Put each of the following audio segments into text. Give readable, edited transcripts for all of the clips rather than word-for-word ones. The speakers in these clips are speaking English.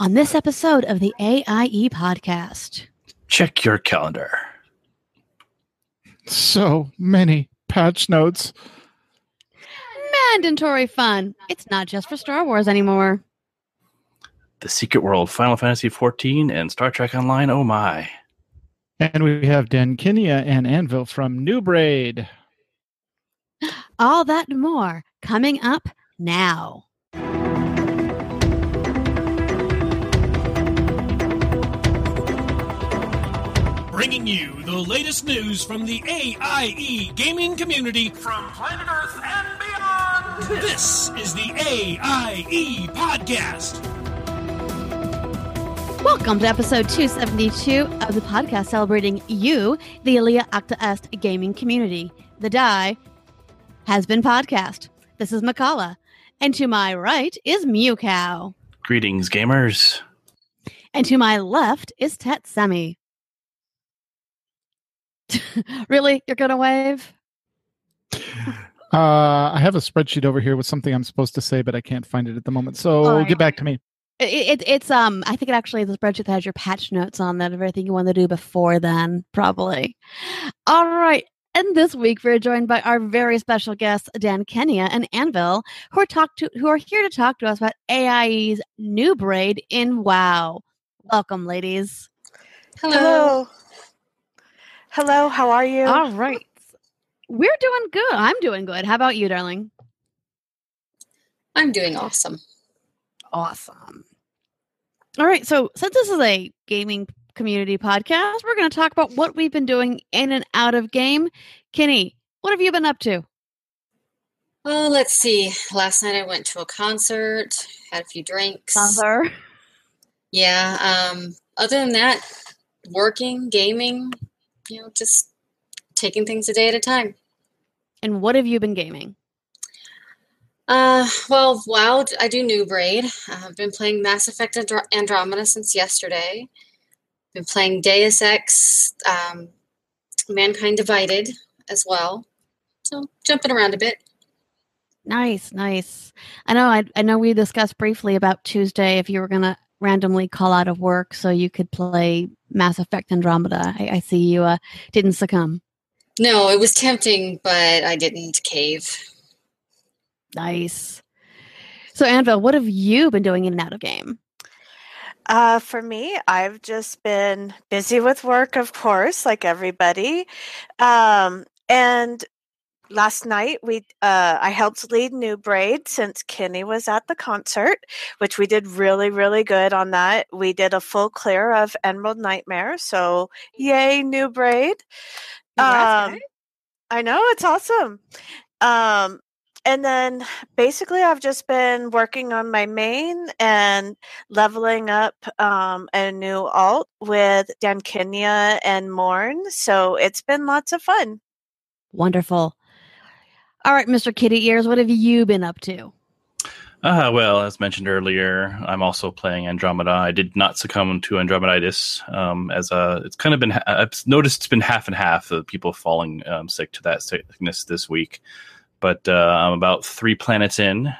on this episode of the AIE podcast. Check your calendar. So many patch notes. Mandatory fun. It's not just for Star Wars anymore. The Secret World, Final Fantasy XIV, and Star Trek Online, oh my. And we have Dankinia and Anwyl from New Braid. All that and more coming up now. Bringing you the latest news from the AIE gaming community from planet Earth and beyond. This is the AIE Podcast. Welcome to episode 272 of the podcast celebrating you, the Aliyah Octa Est gaming community. The Die has been podcast. This is Mkallah, and to my right is Mewcow. Greetings, gamers. And to my left is Tetsemi. Really? You're going to wave? I have a spreadsheet over here with something I'm supposed to say, but I can't find it at the moment. So get back to me. It's I think it actually is the spreadsheet that has your patch notes on that of everything you want to do before then, probably. All right. And this week we're joined by our very special guests, Dankinia and Anwyl, who are here to talk to us about AIE's new braid in WoW. Welcome, ladies. Hello. Hello, how are you? All right. We're doing good. I'm doing good. How about you, darling? I'm doing awesome. Awesome. All right. So since this is a gaming community podcast, we're going to talk about what we've been doing in and out of game. Kenny, what have you been up to? Well, let's see. Last night I went to a concert, had a few drinks. Concert? Yeah. Other than that, working, gaming, just taking things a day at a time. And what have you been gaming? Well, I do New Braid. I've been playing Mass Effect Andromeda since yesterday. Been playing Deus Ex Mankind Divided as well. So jumping around a bit. Nice. I know we discussed briefly about Tuesday if you were going to randomly call out of work so you could play Mass Effect Andromeda. I see you didn't succumb. No, it was tempting, but I didn't cave. Nice. So, Anwyl, what have you been doing in and out of game? For me, I've just been busy with work, of course, like everybody. And last night, I helped lead New Braid since Kenny was at the concert, which we did really, really good on that. We did a full clear of Emerald Nightmare, so yay, New Braid. I know, it's awesome. And then basically I've just been working on my main and leveling up a new alt with Dankinia and Morn. So it's been lots of fun. Wonderful. All right, Mr. Kitty Ears, what have you been up to? Well, as mentioned earlier, I'm also playing Andromeda. I did not succumb to Andromeditis. It's kind of been, I've noticed it's been half and half of people falling sick to that sickness this week. But I'm about 3 planets in,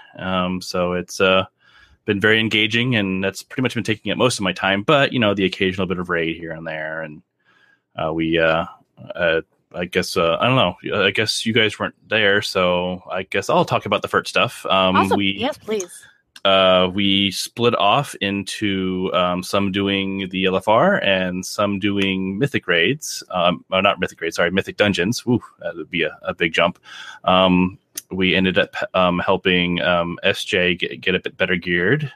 so it's been very engaging, and that's pretty much been taking up most of my time. But, the occasional bit of raid here and there, and I don't know. I guess you guys weren't there, so I guess I'll talk about the Fert stuff. Awesome. Yes, please. We split off into some doing the LFR and some doing mythic raids. Mythic dungeons. Woo, that would be a big jump. We ended up helping SJ get a bit better geared.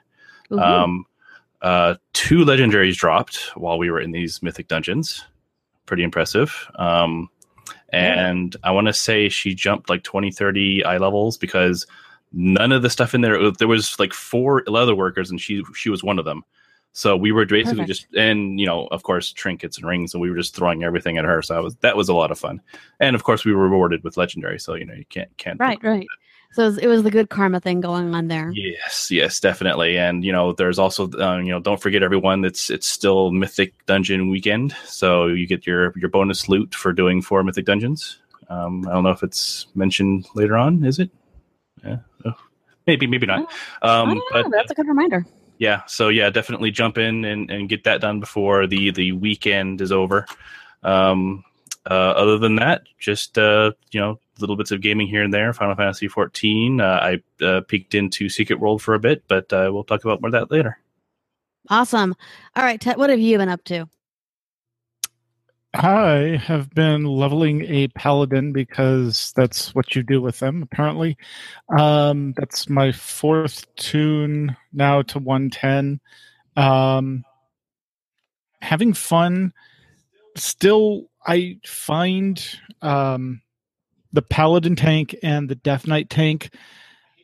Mm-hmm. 2 legendaries dropped while we were in these mythic dungeons. Pretty impressive. And I want to say she jumped like 20, 30 eye levels because none of the stuff in there. There was like 4 leather workers, and she was one of them. So we were basically Perfect. Just, and of course, trinkets and rings, and we were just throwing everything at her. So that was a lot of fun, and of course, we were rewarded with legendary. So you can't right. So it was the good karma thing going on there. Yes, definitely. And there's also don't forget everyone it's still Mythic Dungeon weekend, so you get your bonus loot for doing 4 Mythic Dungeons. I don't know if it's mentioned later on, is it? Yeah. Maybe not. That's a good reminder. Yeah, so yeah, definitely jump in and get that done before the weekend is over. Other than that, just you know, little bits of gaming here and there. Final Fantasy XIV. I peeked into Secret World for a bit, but we'll talk about more of that later. Awesome. All right, Tet, what have you been up to? I have been leveling a paladin because that's what you do with them, apparently. That's my fourth tune now to 110. Having fun. Still, I find the paladin tank and the Death Knight tank,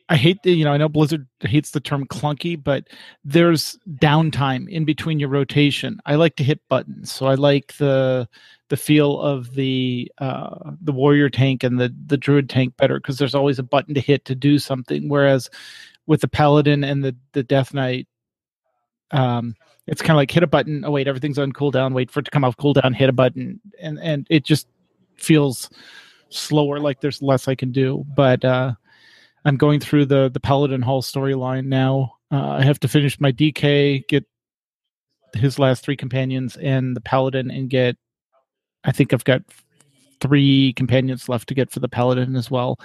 I hate the, you know, I know Blizzard hates the term clunky, but there's downtime in between your rotation. I like to hit buttons, so I like the feel of the warrior tank and the druid tank better because there's always a button to hit to do something. Whereas with the paladin and the Death Knight, it's kind of like hit a button. Oh wait, everything's on cooldown. Wait for it to come off cooldown. Hit a button, and it just feels slower. Like there's less I can do, but. I'm going through the Paladin Hall storyline now. I have to finish my DK, get his last three companions and the Paladin, and get... I think I've got three companions left to get for the Paladin as well.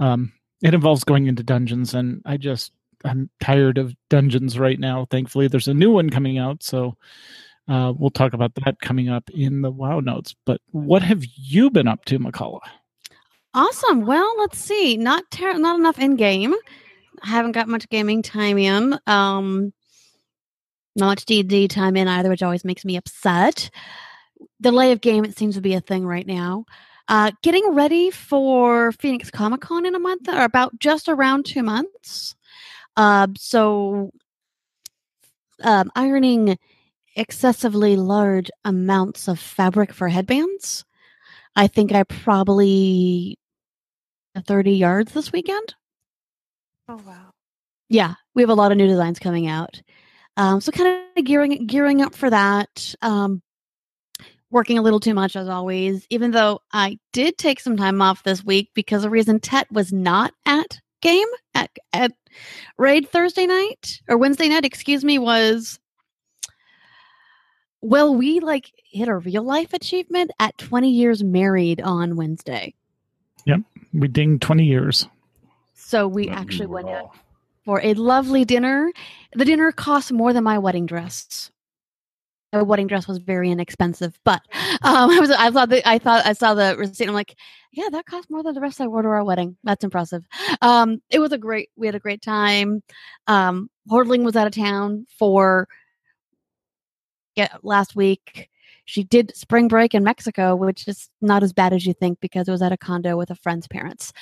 It involves going into dungeons, and I'm tired of dungeons right now. Thankfully, there's a new one coming out, so we'll talk about that coming up in the WoW notes. But what have you been up to, Mkallah? Awesome. Well, let's see. Not enough in game. I haven't got much gaming time in. Not much D&D time in either, which always makes me upset. Delay of game, it seems to be a thing right now. Getting ready for Phoenix Comic Con in a month, or about just around 2 months. Ironing excessively large amounts of fabric for headbands. I think I probably 30 yards this weekend. Oh, wow. Yeah, we have a lot of new designs coming out. So kind of gearing up for that. Working a little too much, as always, even though I did take some time off this week because the reason Tet was not at Raid Thursday night, or Wednesday night, excuse me, was... Well, we hit a real life achievement at 20 years married on Wednesday. Yep, we dinged 20 years. So we actually went out for a lovely dinner. The dinner cost more than my wedding dress. My wedding dress was very inexpensive, but I saw the receipt. And I'm like, yeah, that cost more than the rest I wore to our wedding. That's impressive. It was we had a great time. Hordling was out of town for. Last week, she did spring break in Mexico, which is not as bad as you think because it was at a condo with a friend's parents.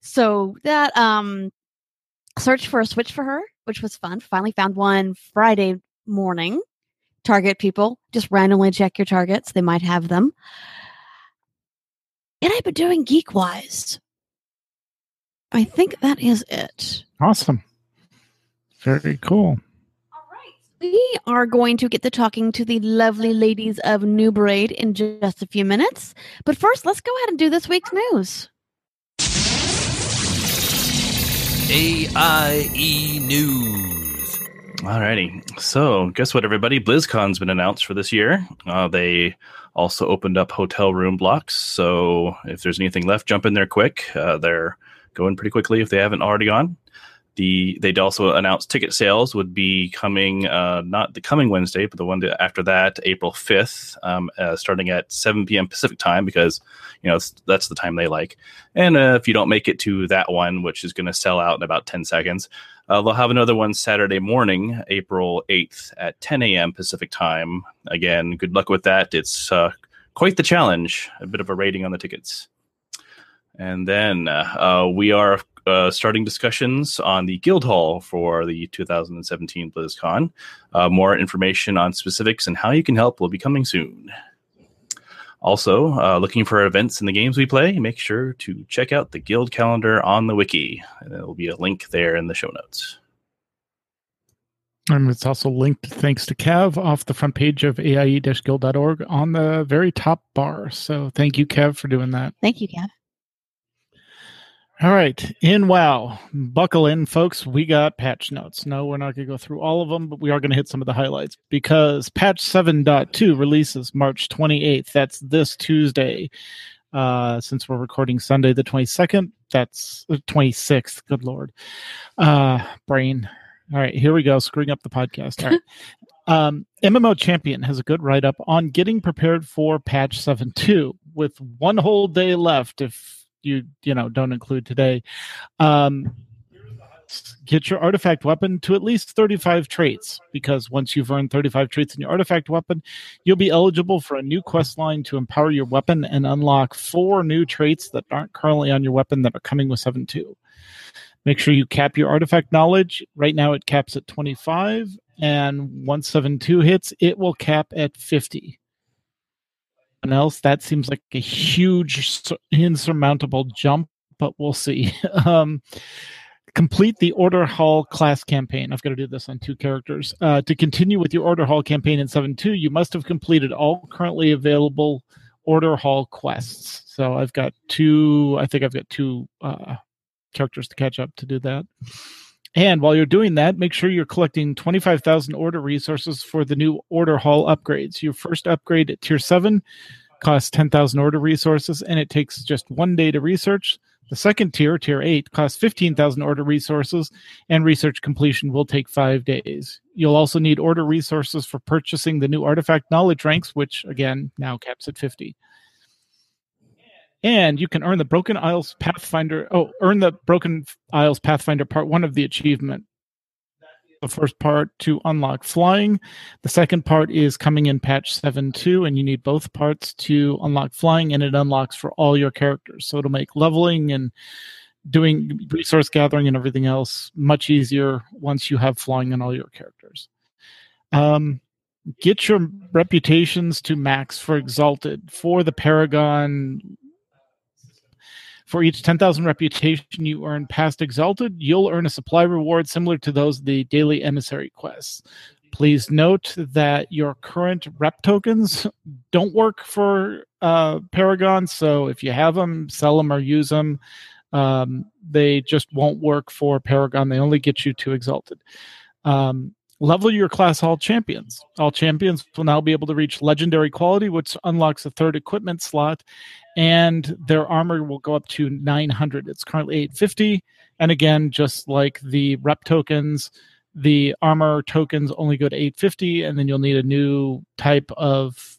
So that search for a Switch for her, which was fun. Finally found one Friday morning. Target people. Just randomly check your targets. They might have them. And I've been doing GeekWise. I think that is it. Awesome. Very cool. We are going to get to talking to the lovely ladies of NOOB Raid in just a few minutes. But first, let's go ahead and do this week's news. AIE News. Alrighty. So, guess what, everybody? BlizzCon's been announced for this year. They also opened up hotel room blocks. So, if there's anything left, jump in there quick. They're going pretty quickly if they haven't already gone. They'd also announced ticket sales would be coming, not the coming Wednesday, but the one after that, April 5th, starting at 7 p.m. Pacific time, because, you know, that's the time they like. And if you don't make it to that one, which is going to sell out in about 10 seconds, they'll have another one Saturday morning, April 8th at 10 a.m. Pacific time. Again, good luck with that. It's quite the challenge, a bit of a rating on the tickets. And then we are... starting discussions on the Guild Hall for the 2017 BlizzCon. More information on specifics and how you can help will be coming soon. Also, looking for events in the games we play, make sure to check out the Guild calendar on the wiki. There will be a link there in the show notes. And it's also linked, thanks to Kev, off the front page of AIE-guild.org on the very top bar. So thank you, Kev, for doing that. Thank you, Kev. All right. In WoW, buckle in, folks. We got patch notes. No, we're not going to go through all of them, but we are going to hit some of the highlights because patch 7.2 releases March 28th. That's this Tuesday. Since we're recording Sunday the 22nd, that's 26th. Good Lord. Brain. All right. Here we go. Screwing up the podcast. All right. MMO Champion has a good write-up on getting prepared for patch 7.2 with one whole day left if you don't include today. Get your artifact weapon to at least 35 traits, because once you've earned 35 traits in your artifact weapon, you'll be eligible for a new quest line to empower your weapon and unlock 4 new traits that aren't currently on your weapon that are coming with 7.2. Make sure you cap your artifact knowledge. Right now it caps at 25, and once 7.2 hits, it will cap at 50. Else, that seems like a huge, insurmountable jump, but we'll see. Complete the Order Hall class campaign. I've got to do this on 2 characters. To continue with your Order Hall campaign in 7.2, you must have completed all currently available Order Hall quests. So I've got 2. I think I've got 2 characters to catch up to do that. And while you're doing that, make sure you're collecting 25,000 order resources for the new Order Hall upgrades. Your first upgrade at Tier 7 costs 10,000 order resources, and it takes just 1 day to research. The second tier, Tier 8, costs 15,000 order resources, and research completion will take 5 days. You'll also need order resources for purchasing the new Artifact Knowledge ranks, which, again, now caps at 50. And you can earn the Broken Isles Pathfinder. Earn the Broken Isles Pathfinder Part 1 of the achievement. The first part to unlock flying. The second part is coming in patch 7.2, and you need both parts to unlock flying, and it unlocks for all your characters. So it'll make leveling and doing resource gathering and everything else much easier once you have flying on all your characters. Get your reputations to max for Exalted. For the Paragon, for each 10,000 reputation you earn past Exalted, you'll earn a supply reward similar to those of the daily emissary quests. Please note that your current rep tokens don't work for Paragon, so if you have them, sell them or use them. They just won't work for Paragon. They only get you to Exalted. Level your class hall champions. All champions will now be able to reach legendary quality, which unlocks a 3rd equipment slot, and their armor will go up to 900. It's currently 850, and again, just like the rep tokens, the armor tokens only go to 850, and then you'll need a new type of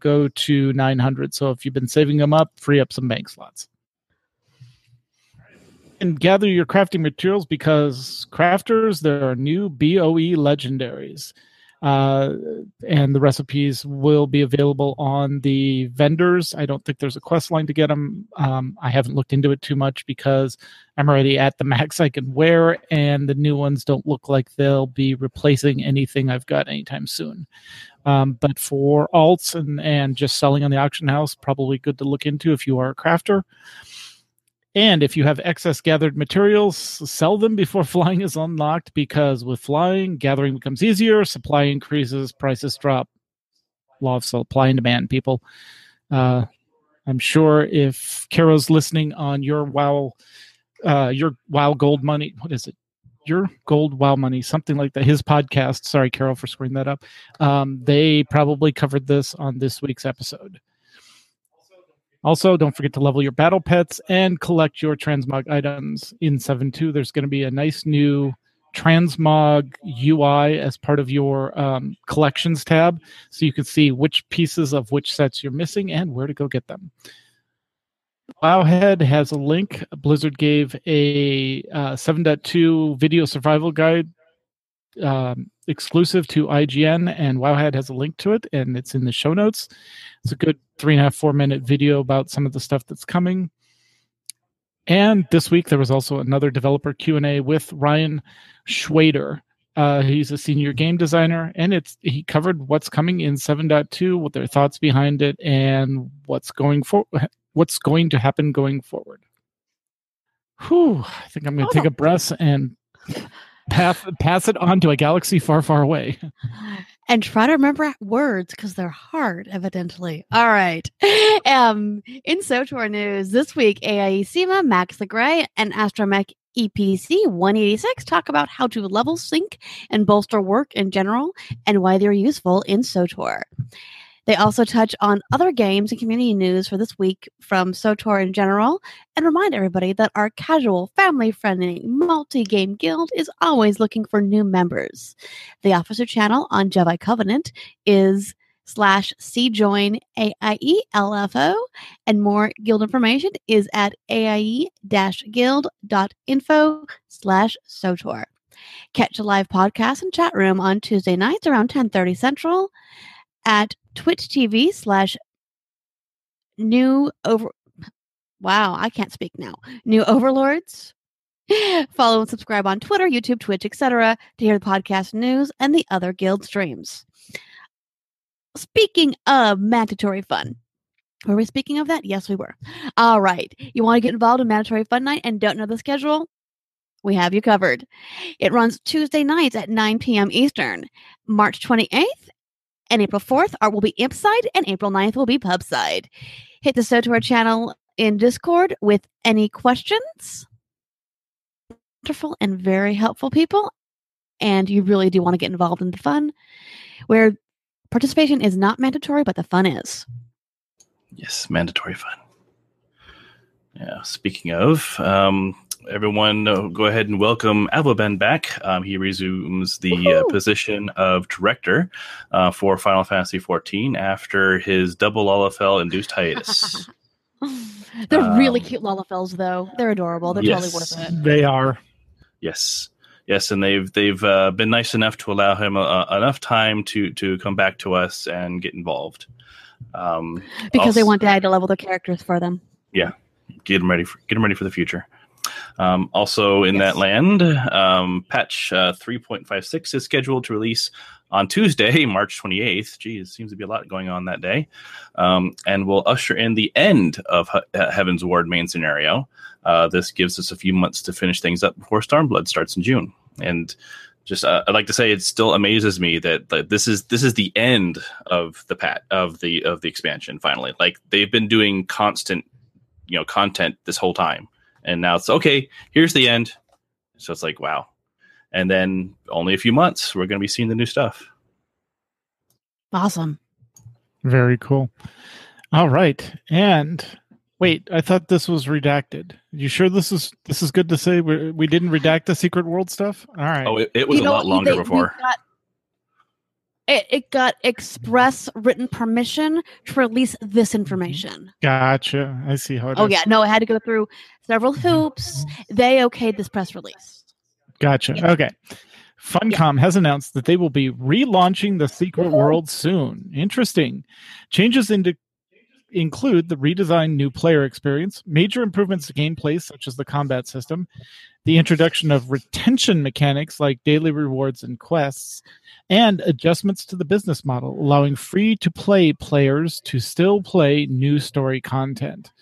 go to 900. So if you've been saving them up, free up some bank slots. And gather your crafting materials, because crafters, there are new BOE legendaries. And the recipes will be available on the vendors. I don't think there's a quest line to get them. I haven't looked into it too much because I'm already at the max I can wear, and the new ones don't look like they'll be replacing anything I've got anytime soon. But for alts and just selling on the auction house, probably good to look into if you are a crafter. And if you have excess gathered materials, sell them before flying is unlocked, because with flying, gathering becomes easier, supply increases, prices drop. Law of supply and demand, people. I'm sure if Caro's listening on your WoW Gold Money, what is it? Your Gold WoW Money, something like that. His podcast, sorry, Carol, for screwing that up. They probably covered this on this week's episode. Also, don't forget to level your battle pets and collect your transmog items. In 7.2, there's going to be a nice new transmog UI as part of your collections tab, so you can see which pieces of which sets you're missing and where to go get them. Wowhead has a link. Blizzard gave a 7.2 video survival guide exclusive to IGN, and Wowhead has a link to it, and it's in the show notes. It's a good 3.5-4 minute video about some of the stuff that's coming. And this week there was also another developer Q&A with Ryan Schwader. He's a senior game designer, and he covered what's coming in 7.2, what their thoughts behind it, and what's going to happen going forward. Whew, I think I'm going to take a breath and pass it on to a galaxy far, far away. and try to remember words because they're hard, evidently. All right. In SWTOR news this week, AIE SEMA, Max the Gray, and Astromech EPC 186 talk about how to level sync and bolster work in general and why they're useful in SWTOR. They also touch on other games and community news for this week from SWTOR in general and remind everybody that our casual, family-friendly, multi-game guild is always looking for new members. The Officer channel on Jedi Covenant is /cjoinAIELFO, and more guild information is at AIE-guild.info/SWTOR. Catch a live podcast and chat room on Tuesday nights around 10:30 Central at twitch.tv/new over Wow, I can't speak now. New Overlords. Follow and subscribe on Twitter, YouTube, Twitch, etc. to hear the podcast news and the other guild streams. Speaking of mandatory fun. Were we speaking of that? Yes, we were. All right. You want to get involved in mandatory fun night and don't know the schedule? We have you covered. It runs Tuesday nights at 9 p.m. Eastern. March 28th. And April 4th will be Impside, and April 9th will be Pubside. Hit the SWTOR channel in Discord with any questions. Wonderful and very helpful people. And you really do want to get involved in the fun, where participation is not mandatory, but the fun is. Yes, mandatory fun. Yeah, speaking of... everyone, go ahead and welcome Avloben back. He resumes the position of director for Final Fantasy XIV after his double Lalafell-induced hiatus. They're really cute Lalafels, though. They're adorable. They're totally worth it. They are. Yes. Yes, and they've been nice enough to allow him enough time to come back to us and get involved. Because they want Dad to level their characters for them. Yeah. Get them ready for the future. Also in that land, patch 3.56 is scheduled to release on Tuesday, March 28th. Geez, seems to be a lot going on that day. And will usher in the end of Heaven's Ward main scenario. This gives us a few months to finish things up before Stormblood starts in June. And just I'd like to say it still amazes me that this is the end of the patch of the expansion finally. Like, they've been doing constant content this whole time. And now it's okay, here's the end. So it's like, wow. And then only a few months, we're going to be seeing the new stuff. Awesome. Very cool. All right. And wait, I thought this was redacted. You sure this is good to say? We didn't redact the Secret World stuff? All right. Oh, it was a lot longer before. It got express written permission to release this information. Gotcha. I see how it is. Oh, yeah. No, it had to go through several hoops. They okayed this press release. Gotcha. Yeah. Okay. Funcom has announced that they will be relaunching the Secret World soon. Interesting. Changes include the redesigned new player experience, major improvements to gameplay, such as the combat system, the introduction of retention mechanics like daily rewards and quests, and adjustments to the business model, allowing free-to-play players to still play new story content.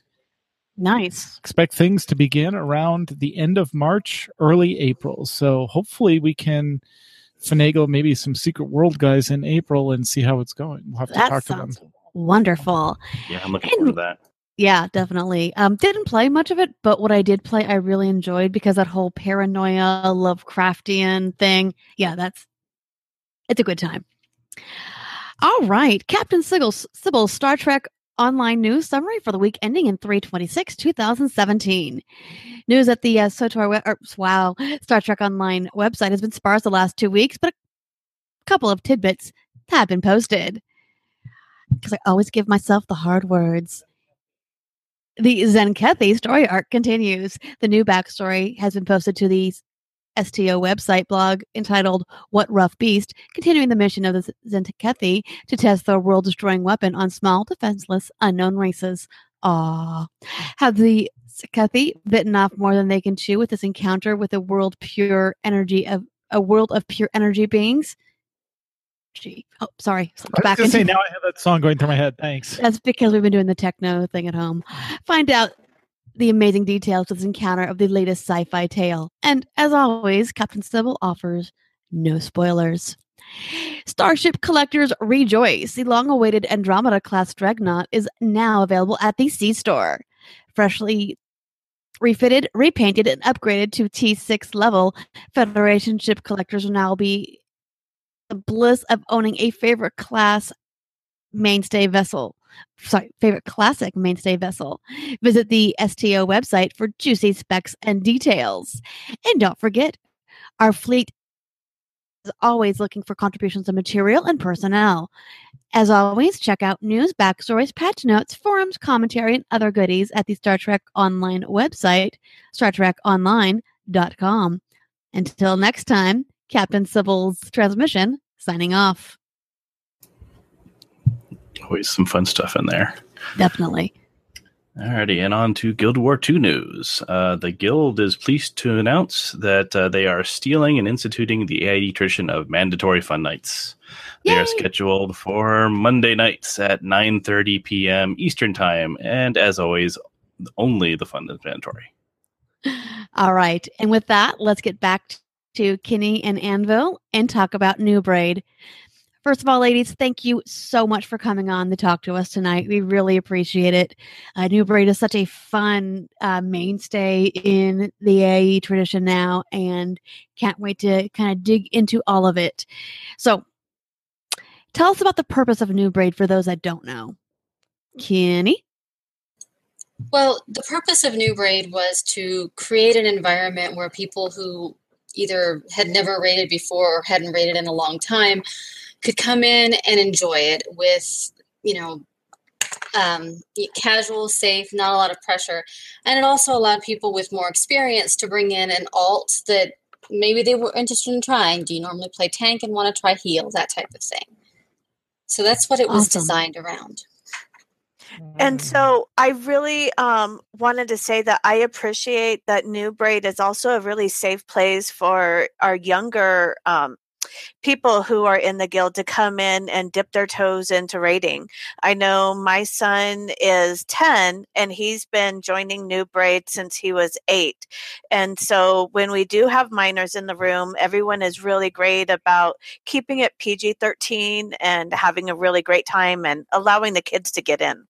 Nice. Expect things to begin around the end of March, early April. So hopefully we can finagle maybe some Secret World guys in April and see how it's going. We'll have to talk to them. Wonderful. Yeah, I'm looking forward to that. Yeah, definitely. Didn't play much of it, but what I did play, I really enjoyed, because that whole paranoia, Lovecraftian thing. Yeah, it's a good time. All right. Captain Sybil's Star Trek Online news summary for the week ending in 3/26/2017. News at the Star Trek Online website has been sparse the last 2 weeks, but a couple of tidbits have been posted. Because I always give myself the hard words. The Zenkethi story arc continues. The new backstory has been posted to the STO website blog entitled What Rough Beast, continuing the mission of the Zenkethi to test their world-destroying weapon on small, defenseless, unknown races. Aww. Have the Zenkethi bitten off more than they can chew with this encounter with a world of pure energy beings? Oh, sorry. Back into... Now I have that song going through my head. Thanks. That's because we've been doing the techno thing at home. Find out the amazing details of this encounter of the latest sci-fi tale. And as always, Captain Sybil offers no spoilers. Starship collectors rejoice. The long-awaited Andromeda-class Dreadnought is now available at the STO. Freshly refitted, repainted, and upgraded to T6 level, Federation ship collectors will now be the bliss of owning a favorite class mainstay vessel. Sorry, favorite classic mainstay vessel. Visit the STO website for juicy specs and details. And don't forget, our fleet is always looking for contributions of material and personnel. As always, check out news, backstories, patch notes, forums, commentary, and other goodies at the Star Trek Online website, StarTrekOnline.com. Until next time, Captain Sybil's transmission, signing off. Always some fun stuff in there. Definitely. Alrighty, and on to Guild War 2 news. The Guild is pleased to announce that they are stealing and instituting the AIE tradition of mandatory fun nights. Yay! They are scheduled for Monday nights at 9:30 p.m. Eastern Time, and as always, only the fun is mandatory. All right, and with that, let's get back to Kinney and Anwyl and talk about New Braid. First of all, ladies, thank you so much for coming on to talk to us tonight. We really appreciate it. New Braid is such a fun mainstay in the AIE tradition now, and can't wait to kind of dig into all of it. So tell us about the purpose of New Braid for those that don't know. Kenny? Well, the purpose of New Braid was to create an environment where people who either had never raided before or hadn't raided in a long time could come in and enjoy it with, casual, safe, not a lot of pressure. And it also allowed people with more experience to bring in an alt that maybe they were interested in trying. Do you normally play tank and want to try heal? That type of thing. So that's what it was designed around. And so I really wanted to say that I appreciate that New Braid is also a really safe place for our younger people who are in the guild to come in and dip their toes into raiding. I know my son is 10 and he's been joining New Braid since he was 8. And so when we do have minors in the room, everyone is really great about keeping it PG-13 and having a really great time and allowing the kids to get in.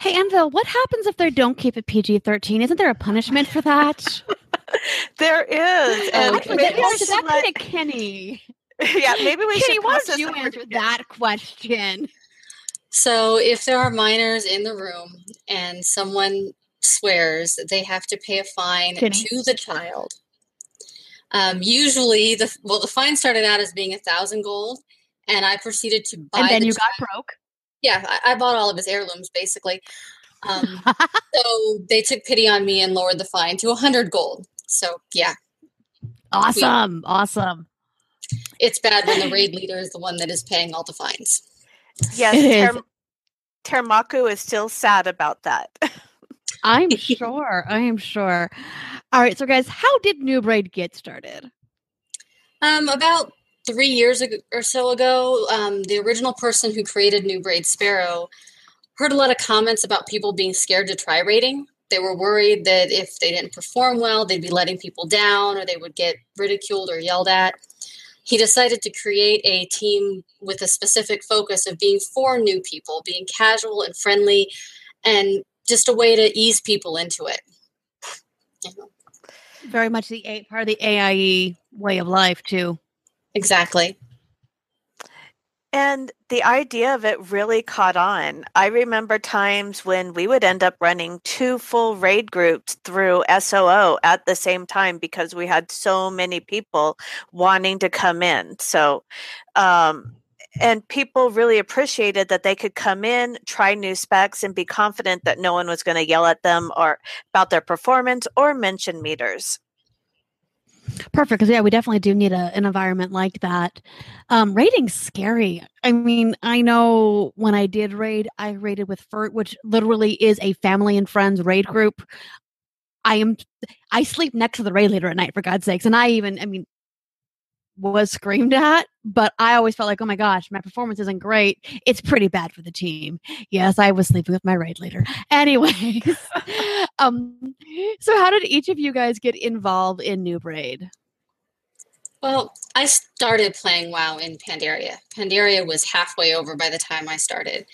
Hey, Anwyl, what happens if they don't keep it PG-13? Isn't there a punishment for that? There is. And that to Kenny. Yeah, maybe we Kenny, should why don't you answer that question? So if there are minors in the room and someone swears, they have to pay a fine to the child. Usually, the fine started out as being 1,000 gold, and I proceeded to buy and then the you child. Got broke? Yeah, I bought all of his heirlooms, basically. So they took pity on me and lowered the fine to 100 gold. So, yeah. Awesome. Awesome. It's bad when the raid leader is the one that is paying all the fines. Yes, Termaku is still sad about that. I'm sure. I am sure. All right, so guys, how did New Braid get started? About 3 years or so ago, the original person who created New Braid, Sparrow, heard a lot of comments about people being scared to try raiding. They were worried that if they didn't perform well, they'd be letting people down or they would get ridiculed or yelled at. He decided to create a team with a specific focus of being for new people, being casual and friendly, and just a way to ease people into it. Very much the part of the AIE way of life, too. Exactly. And the idea of it really caught on. I remember times when we would end up running 2 full raid groups through SOO at the same time because we had so many people wanting to come in. So, and people really appreciated that they could come in, try new specs, and be confident that no one was going to yell at them or about their performance or mention meters. Perfect, because yeah, we definitely do need an environment like that. Raiding's scary. I mean, I know when I did raid, I raided with Fert, which literally is a family and friends raid group. I sleep next to the raid leader at night, for God's sakes, and I was screamed at, but I always felt like, oh my gosh, my performance isn't great. It's pretty bad for the team. Yes, I was sleeping with my raid leader. Anyways, so how did each of you guys get involved in New Braid? Well, I started playing WoW in Pandaria. Pandaria was halfway over by the time I started.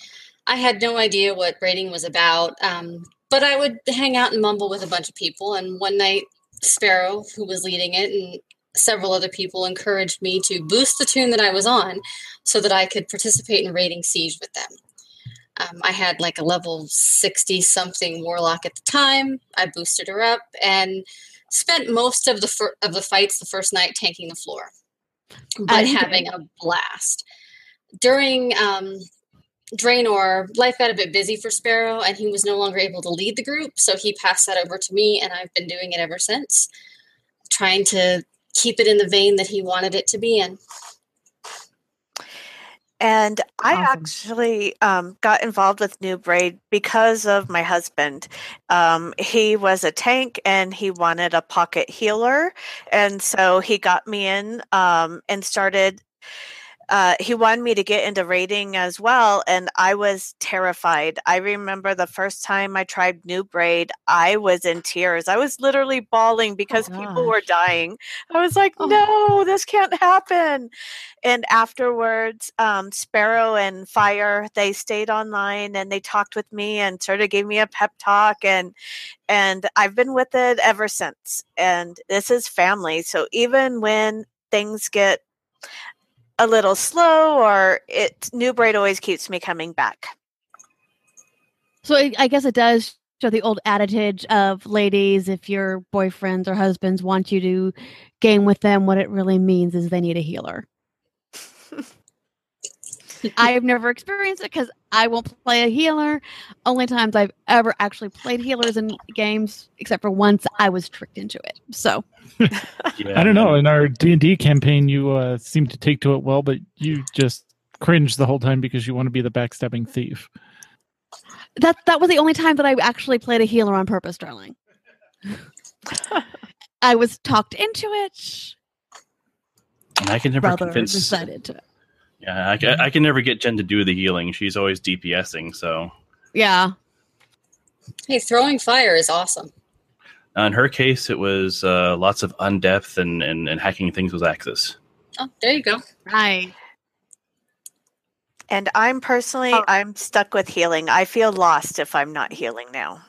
I had no idea what raiding was about, but I would hang out and mumble with a bunch of people. And one night, Sparrow, who was leading it, and several other people encouraged me to boost the tune that I was on so that I could participate in raiding Siege with them. I had like a level 60-something warlock at the time. I boosted her up and spent most of the fights the first night tanking the floor, but having a blast. During Draenor, life got a bit busy for Sparrow, and he was no longer able to lead the group, so he passed that over to me, and I've been doing it ever since, trying to keep it in the vein that he wanted it to be in. And I actually got involved with New Braid because of my husband. He was a tank and he wanted a pocket healer. And so he got me in and started. He wanted me to get into raiding as well. And I was terrified. I remember the first time I tried New Braid, I was in tears. I was literally bawling because people were dying. I was like, no, this can't happen. And afterwards, Sparrow and Fire, they stayed online and they talked with me and sort of gave me a pep talk. And I've been with it ever since. And this is family. So even when things get a little slow, or New Braid always keeps me coming back. So I guess it does show the old adage of, ladies, if your boyfriends or husbands want you to game with them, what it really means is they need a healer. I've never experienced it because I won't play a healer. Only times I've ever actually played healers in games, except for once, I was tricked into it. So I don't know. In our D&D campaign, you seem to take to it well, but you just cringe the whole time because you want to be the backstabbing thief. That was the only time that I actually played a healer on purpose, darling. I was talked into it. And I can never convince. Decided to. Yeah, I can never get Jen to do the healing. She's always DPSing, so. Yeah. Hey, throwing fire is awesome. In her case, it was lots of undepth and hacking things with Axis. Oh, there you go. Hi. And I'm personally, I'm stuck with healing. I feel lost if I'm not healing now.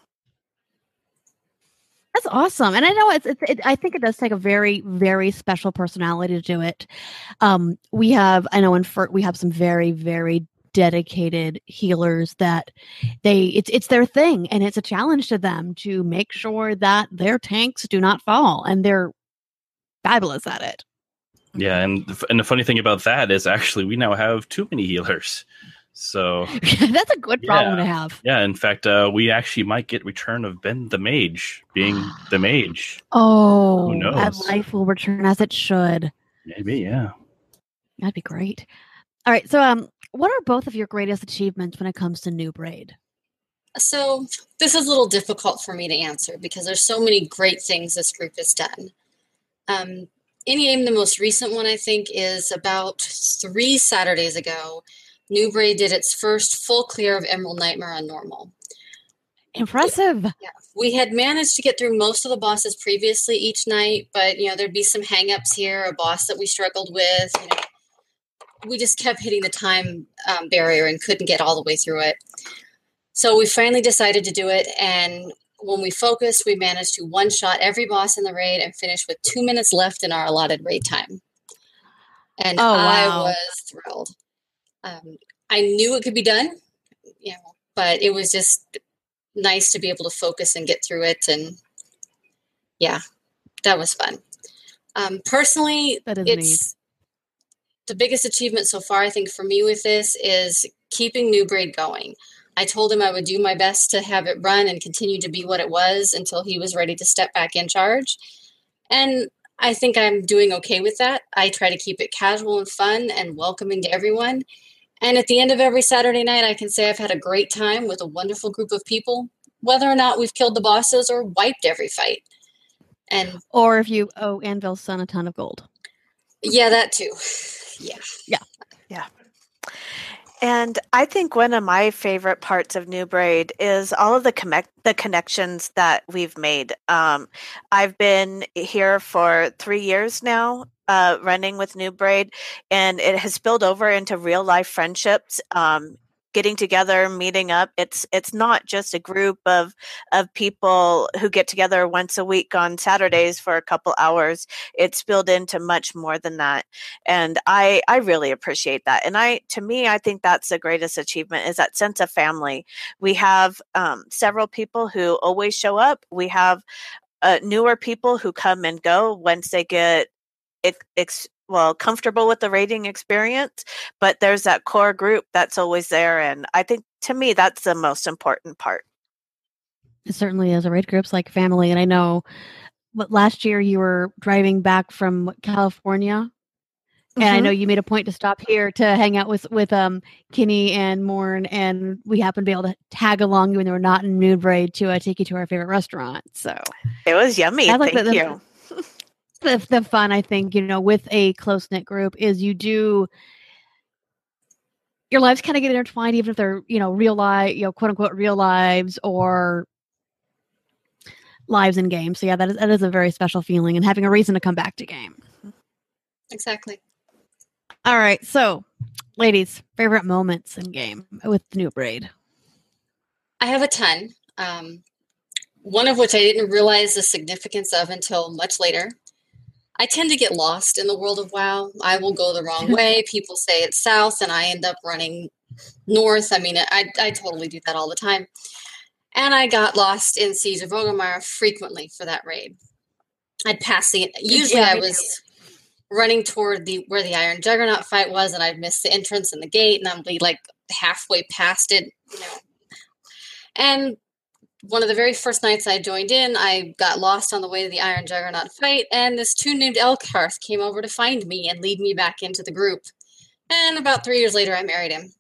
That's awesome. And I know I think it does take a very, very special personality to do it. In Fert, we have some very, very dedicated healers that it's their thing. And it's a challenge to them to make sure that their tanks do not fall. And they're fabulous at it. Yeah. And the funny thing about that is actually we now have too many healers. So that's a good problem to have. Yeah, in fact, we actually might get return of Ben the Mage being the Mage. Oh, who knows? That life will return as it should. Maybe, yeah. That'd be great. All right, so what are both of your greatest achievements when it comes to New Braid? So this is a little difficult for me to answer because there's so many great things this group has done. In game, the most recent one I think is about 3 Saturdays ago. New Braid did its first full clear of Emerald Nightmare on normal. Impressive. Yeah. We had managed to get through most of the bosses previously each night, but there'd be some hangups here, a boss that we struggled with. We just kept hitting the time barrier and couldn't get all the way through it. So we finally decided to do it, and when we focused, we managed to one-shot every boss in the raid and finish with 2 minutes left in our allotted raid time. And I was thrilled. I knew it could be done, but it was just nice to be able to focus and get through it. And yeah, that was fun. Personally, the biggest achievement so far, I think, for me with this is keeping New Braid going. I told him I would do my best to have it run and continue to be what it was until he was ready to step back in charge. And I think I'm doing okay with that. I try to keep it casual and fun and welcoming to everyone. And at the end of every Saturday night, I can say I've had a great time with a wonderful group of people, whether or not we've killed the bosses or wiped every fight. Or if you owe Anvyl's son a ton of gold. Yeah, that too. Yeah. And I think one of my favorite parts of New Braid is all of the connections that we've made. I've been here for 3 years now, running with New Braid, and it has spilled over into real life friendships. Getting together, meeting up. It's not just a group of people who get together once a week on Saturdays for a couple hours. It's spilled into much more than that. And I really appreciate that. And I think that's the greatest achievement, is that sense of family. We have several people who always show up. We have newer people who come and go once they get comfortable with the raiding experience, but there's that core group that's always there. And I think, to me, that's the most important part. It certainly is. A raid group's like family. And I know last year you were driving back from California, and I know you made a point to stop here to hang out with Kinney and Morn, and we happened to be able to tag along when they were not in Noob Raid to take you to our favorite restaurant. So it was yummy. Thank you. The fun, I think, with a close-knit group is your lives kind of get intertwined, even if they're, real life, quote-unquote real lives or lives in game. So, yeah, that is a very special feeling, and having a reason to come back to game. Exactly. All right. So, ladies, favorite moments in game with the New Braid? I have a ton. One of which I didn't realize the significance of until much later. I tend to get lost in the world of WoW. I will go the wrong way. People say it's south, and I end up running north. I mean, I totally do that all the time. And I got lost in Siege of Orgrimmar frequently for that raid. I'd pass running toward where the Iron Juggernaut fight was, and I'd miss the entrance and the gate, and I'd be like halfway past it. And one of the very first nights I joined in, I got lost on the way to the Iron Juggernaut fight, and this tune named Elkarth came over to find me and lead me back into the group. And about 3 years later, I married him.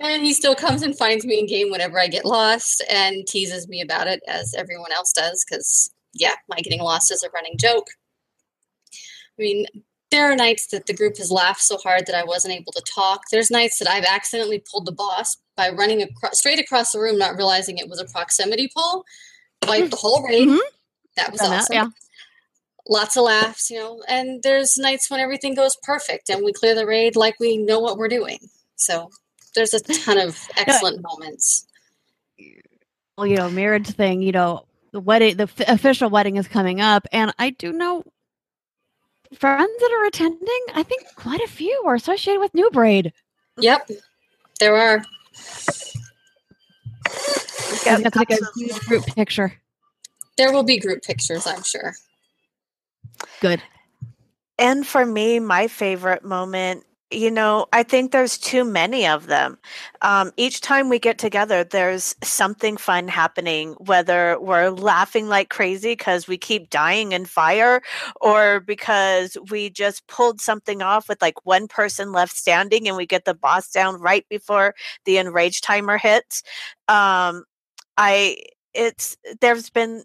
And he still comes and finds me in game whenever I get lost and teases me about it, as everyone else does, because, my getting lost is a running joke. I mean, there are nights that the group has laughed so hard that I wasn't able to talk. There's nights that I've accidentally pulled the boss by running straight across the room, not realizing it was a proximity pull. Wiped the whole raid. Mm-hmm. That was awesome. Yeah. Lots of laughs, And there's nights when everything goes perfect and we clear the raid like we know what we're doing. So there's a ton of excellent moments. Well, marriage thing, the wedding, the official wedding is coming up, and I do know friends that are attending, I think quite a few are associated with New Braid. Yep, there are. Yep, got to take a huge group picture. There will be group pictures, I'm sure. Good. And for me, my favorite moment, I think there's too many of them. Each time we get together, there's something fun happening, whether we're laughing like crazy because we keep dying in fire, or because we just pulled something off with like one person left standing and we get the boss down right before the enrage timer hits. There's been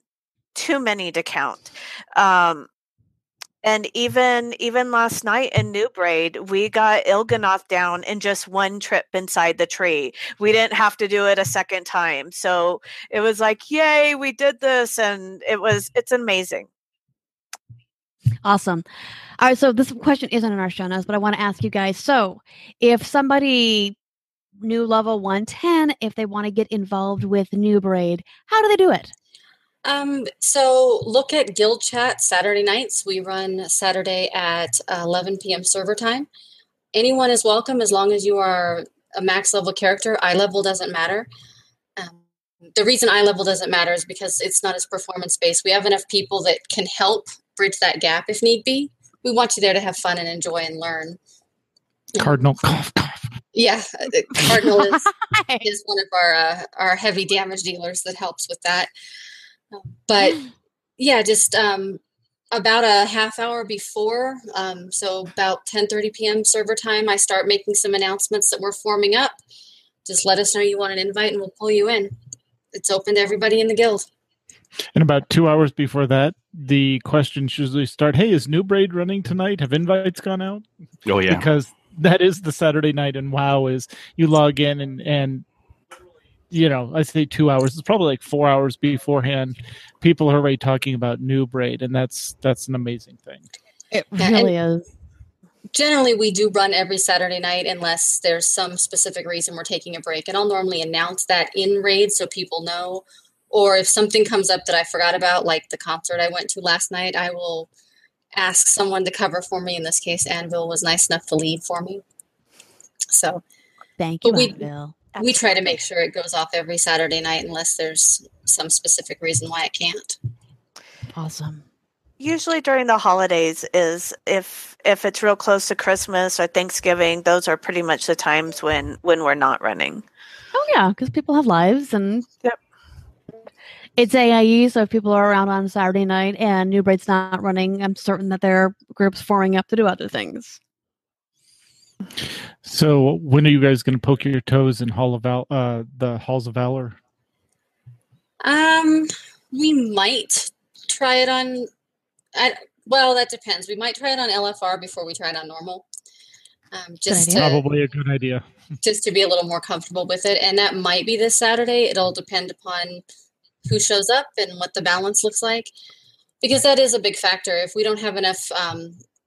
too many to count. And even last night in New Braid, we got Ilganoth down in just one trip inside the tree. We didn't have to do it a second time. So it was like, yay, we did this. And it's amazing. Awesome. All right. So this question isn't in our show notes, but I want to ask you guys. So if somebody new level 110, if they want to get involved with New Braid, how do they do it? So look at Guild Chat Saturday nights. We run Saturday at 11 p.m. server time. Anyone is welcome as long as you are a max level character. Eye level doesn't matter. The reason eye level doesn't matter is because it's not as performance based. We have enough people that can help bridge that gap if need be. We want you there to have fun and enjoy and learn. Cardinal, cough, cough. Yeah, Cardinal is one of our heavy damage dealers that helps with that. But yeah, just about a half hour before, so about 10:30 p.m. server time, I start making some announcements that we're forming up. Just let us know you want an invite, and we'll pull you in. It's open to everybody in the guild. And about 2 hours before that, the questions usually start, hey, is New Braid running tonight? Have invites gone out? Oh, yeah. Because that is the Saturday night, and WoW is you log in and you know, I say 2 hours. It's probably like 4 hours beforehand. People are already talking about NOOB Raid, and that's an amazing thing. It really is. Generally, we do run every Saturday night unless there's some specific reason we're taking a break. And I'll normally announce that in Raid so people know. Or if something comes up that I forgot about, like the concert I went to last night, I will ask someone to cover for me. In this case, Anwyl was nice enough to lead for me. So, thank you, Anwyl. We try to make sure it goes off every Saturday night unless there's some specific reason why it can't. Awesome. Usually during the holidays is if it's real close to Christmas or Thanksgiving, those are pretty much the times when we're not running. Oh, yeah, because people have lives and yep. It's AIE, so if people are around on Saturday night and New Braid's not running, I'm certain that there are groups forming up to do other things. So when are you guys going to poke your toes in the Halls of Valor? We might try it on... well, that depends. We might try it on LFR before we try it on normal. Probably a good idea. Just to be a little more comfortable with it. And that might be this Saturday. It'll depend upon who shows up and what the balance looks like. Because that is a big factor. If we don't have enough...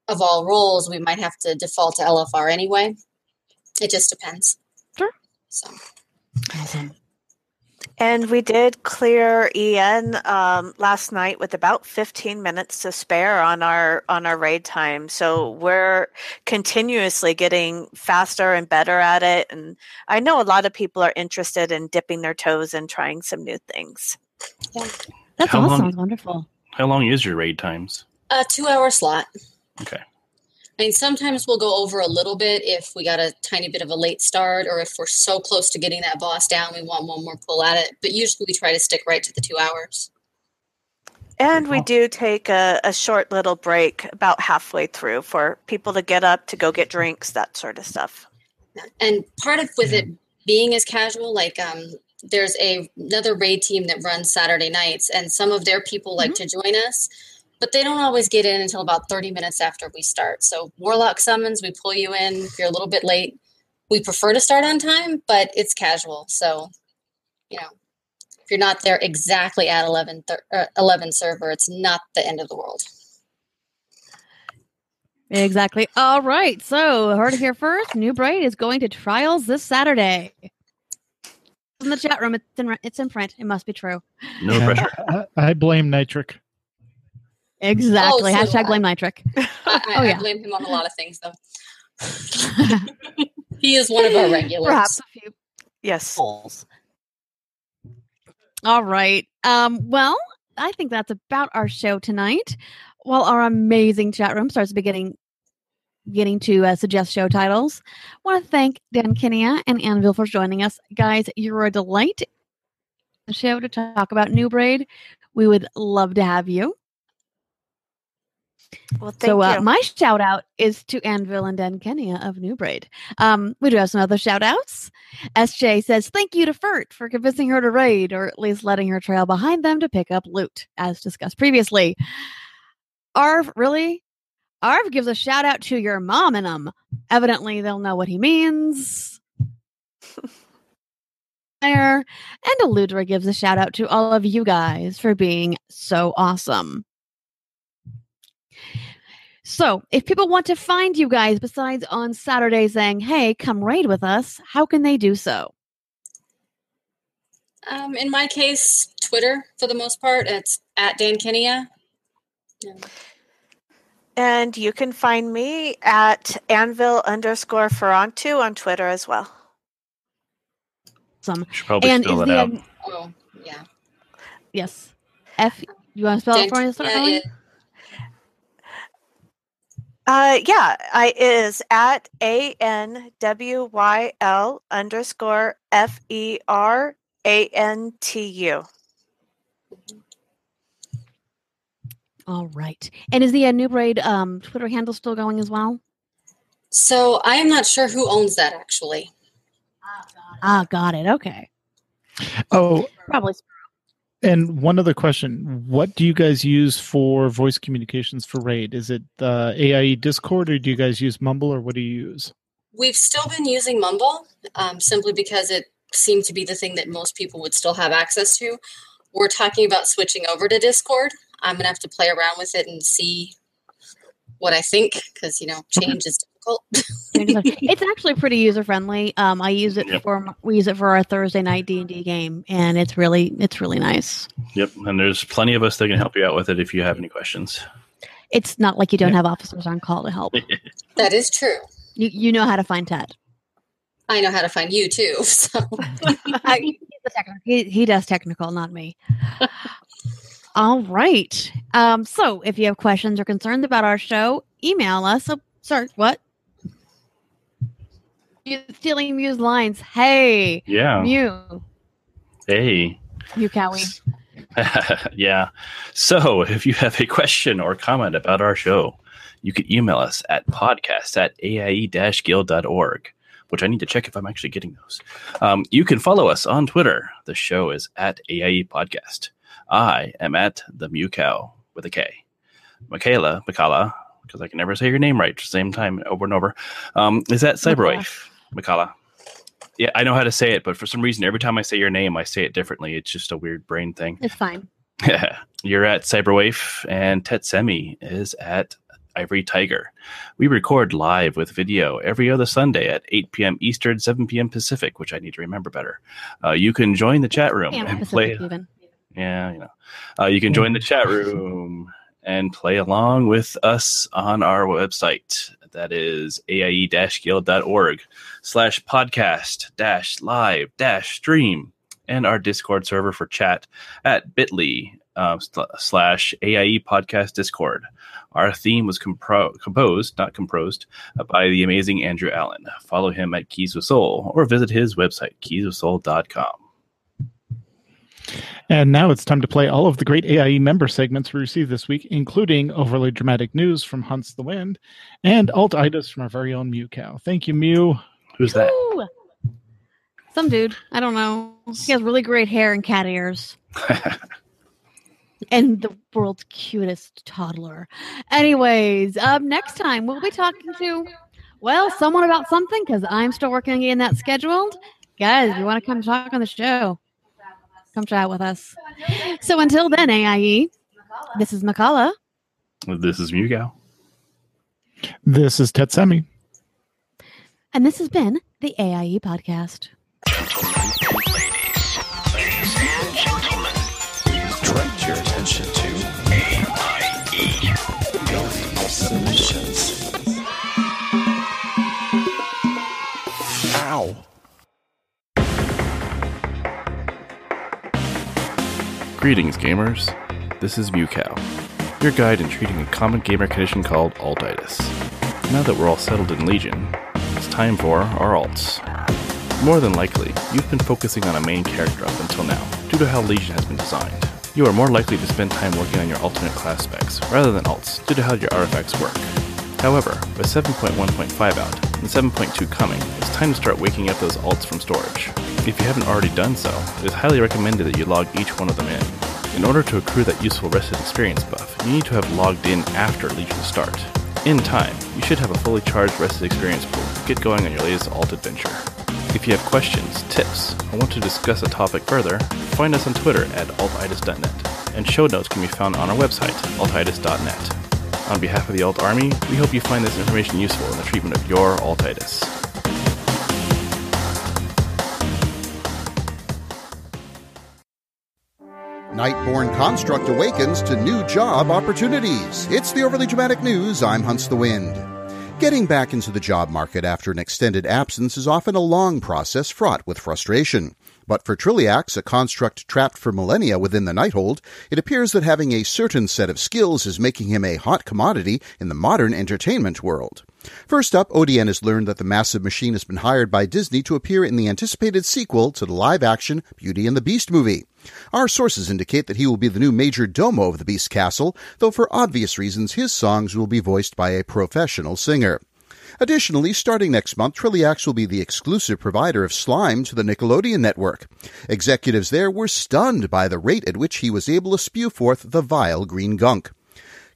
of all roles, we might have to default to LFR anyway. It just depends. Sure. So. Awesome. And we did clear EN last night with about 15 minutes to spare on our raid time. So we're continuously getting faster and better at it. And I know a lot of people are interested in dipping their toes and trying some new things. Yeah. That's awesome. Wonderful. How long is your raid times? A 2-hour slot. Okay. I mean, sometimes we'll go over a little bit if we got a tiny bit of a late start or if we're so close to getting that boss down, we want one more pull at it. But usually we try to stick right to the 2 hours. And we do take a short little break about halfway through for people to get up, to go get drinks, that sort of stuff. And part of with it being as casual, like there's another raid team that runs Saturday nights, and some of their people like to join us. But they don't always get in until about 30 minutes after we start. So Warlock summons, we pull you in if you're a little bit late. We prefer to start on time, but it's casual. So, you know, if you're not there exactly at 11 server, it's not the end of the world. Exactly. All right. So heard it here first. NOOB Raid is going to trials this Saturday. In the chat room, it's in print. It must be true. No pressure. I blame Nitric. Exactly. Oh, so hashtag blame Nitric. I blame him on a lot of things, though. He is one of our regulars. Perhaps a few. Yes. Fools. All right. Well, I think that's about our show tonight. While our amazing chat room starts getting to suggest show titles, I want to thank Dankinia and Anwyl for joining us. Guys, you're a delight. The show to talk about NOOB Raid. We would love to have you. Well, thank you. My shout out is to Anwyl and Dankinia of NOOB Raid. We do have some other shout outs. SJ says, thank you to Fert for convincing her to raid, or at least letting her trail behind them to pick up loot, as discussed previously. Arv gives a shout out to your mom and them. Evidently, they'll know what he means. And Eludra gives a shout out to all of you guys for being so awesome. So, if people want to find you guys besides on Saturday saying, hey, come raid with us, how can they do so? In my case, Twitter, for the most part. It's at Dankinia. And you can find me at Anwyl_Ferrantu on Twitter as well. Awesome. Should probably spell it out. Oh, yeah. Yes. F, you want to spell it for us? It is at ANWYL_FERANTU. All right. And is the NOOB Raid Twitter handle still going as well? So I am not sure who owns that, actually. Ah, got it. Okay. Oh, probably. And one other question. What do you guys use for voice communications for Raid? Is it the AIE Discord, or do you guys use Mumble, or what do you use? We've still been using Mumble, simply because it seemed to be the thing that most people would still have access to. We're talking about switching over to Discord. I'm going to have to play around with it and see what I think, because, you know, change is difficult. It's actually pretty user-friendly. I use it for our Thursday night D&D game, and it's really nice. Yep, and there's plenty of us that can help you out with it if you have any questions. It's not like you don't have officers on call to help. That is true. You know how to find Ted. I know how to find you, too. So. He does technical, not me. All right. So if you have questions or concerns about our show, email us. Stealing Mew's lines. Hey. Yeah. Mew. Hey. Mewcow. Yeah. So if you have a question or comment about our show, you can email us at podcast@aie-guild.org, which I need to check if I'm actually getting those. You can follow us on Twitter. The show is @AIE Podcast. I am @TheMewCow with a K. Mkallah, because I can never say your name right, same time over and over, is @Cyberwave. Mkallah. Yeah, I know how to say it, but for some reason, every time I say your name, I say it differently. It's just a weird brain thing. It's fine. Yeah. You're @Cyberwave, and Tetsemi is @IvoryTiger. We record live with video every other Sunday at 8 p.m. Eastern, 7 p.m. Pacific, which I need to remember better. You can join the chat room and play. Yeah, you know, you can join the chat room and play along with us on our website. That is aie-guild.org/podcast-live-stream, and our Discord server for chat at bit.ly/AIE Podcast Discord. Our theme was composed by the amazing Andrew Allen. Follow him at Keys with Soul or visit his website, keyswithsoul.com. And now it's time to play all of the great AIE member segments we received this week, including Overly Dramatic News from Hunts the Wind and Alt-Itis from our very own Mewcow. Thank you, Mew. Who's that? Ooh. Some dude. I don't know. He has really great hair and cat ears. And the world's cutest toddler. Anyways, next time we'll be talking to, well, someone about something, because I'm still working on getting that scheduled. Guys, if you want to come talk on the show, come chat with us. So until then, AIE, this is Mkallah. This is Mewcow. This is Tetsemi. And this has been the AIE Podcast. Gentlemen and ladies, ladies and gentlemen, direct your attention to AIE. Building submissions. Ow. Greetings, gamers. This is Mewcow, your guide in treating a common gamer condition called Altitis. Now that we're all settled in Legion, it's time for our alts. More than likely, you've been focusing on a main character up until now, due to how Legion has been designed. You are more likely to spend time working on your alternate class specs, rather than alts, due to how your artifacts work. However, with 7.1.5 out, and 7.2 coming, it's time to start waking up those alts from storage. If you haven't already done so, it is highly recommended that you log each one of them in. In order to accrue that useful rested experience buff, you need to have logged in after Legion start. In time, you should have a fully charged rested experience pool to get going on your latest alt adventure. If you have questions, tips, or want to discuss a topic further, find us on Twitter @altitis.net, and show notes can be found on our website, altitis.net. On behalf of the Alt Army, we hope you find this information useful in the treatment of your altitis. Nightborn Construct awakens to new job opportunities. It's the Overly Dramatic News. I'm Hunts the Wind. Getting back into the job market after an extended absence is often a long process fraught with frustration. But for Trilliax, a construct trapped for millennia within the Nighthold, it appears that having a certain set of skills is making him a hot commodity in the modern entertainment world. First up, ODN has learned that the massive machine has been hired by Disney to appear in the anticipated sequel to the live-action Beauty and the Beast movie. Our sources indicate that he will be the new major domo of the Beast Castle, though for obvious reasons his songs will be voiced by a professional singer. Additionally, starting next month, Trilliax will be the exclusive provider of slime to the Nickelodeon network. Executives there were stunned by the rate at which he was able to spew forth the vile green gunk.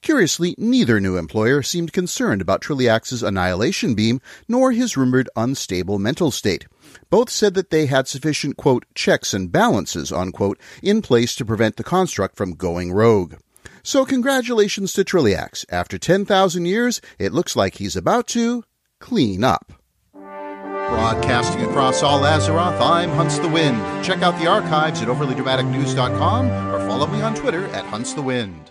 Curiously, neither new employer seemed concerned about Trilliax's annihilation beam nor his rumored unstable mental state. Both said that they had sufficient, quote, checks and balances, unquote, in place to prevent the construct from going rogue. So congratulations to Trilliax. After 10,000 years, it looks like he's about to clean up. Broadcasting across all Azeroth, I'm Hunts the Wind. Check out the archives at overlydramaticnews.com or follow me on Twitter at Hunts the Wind.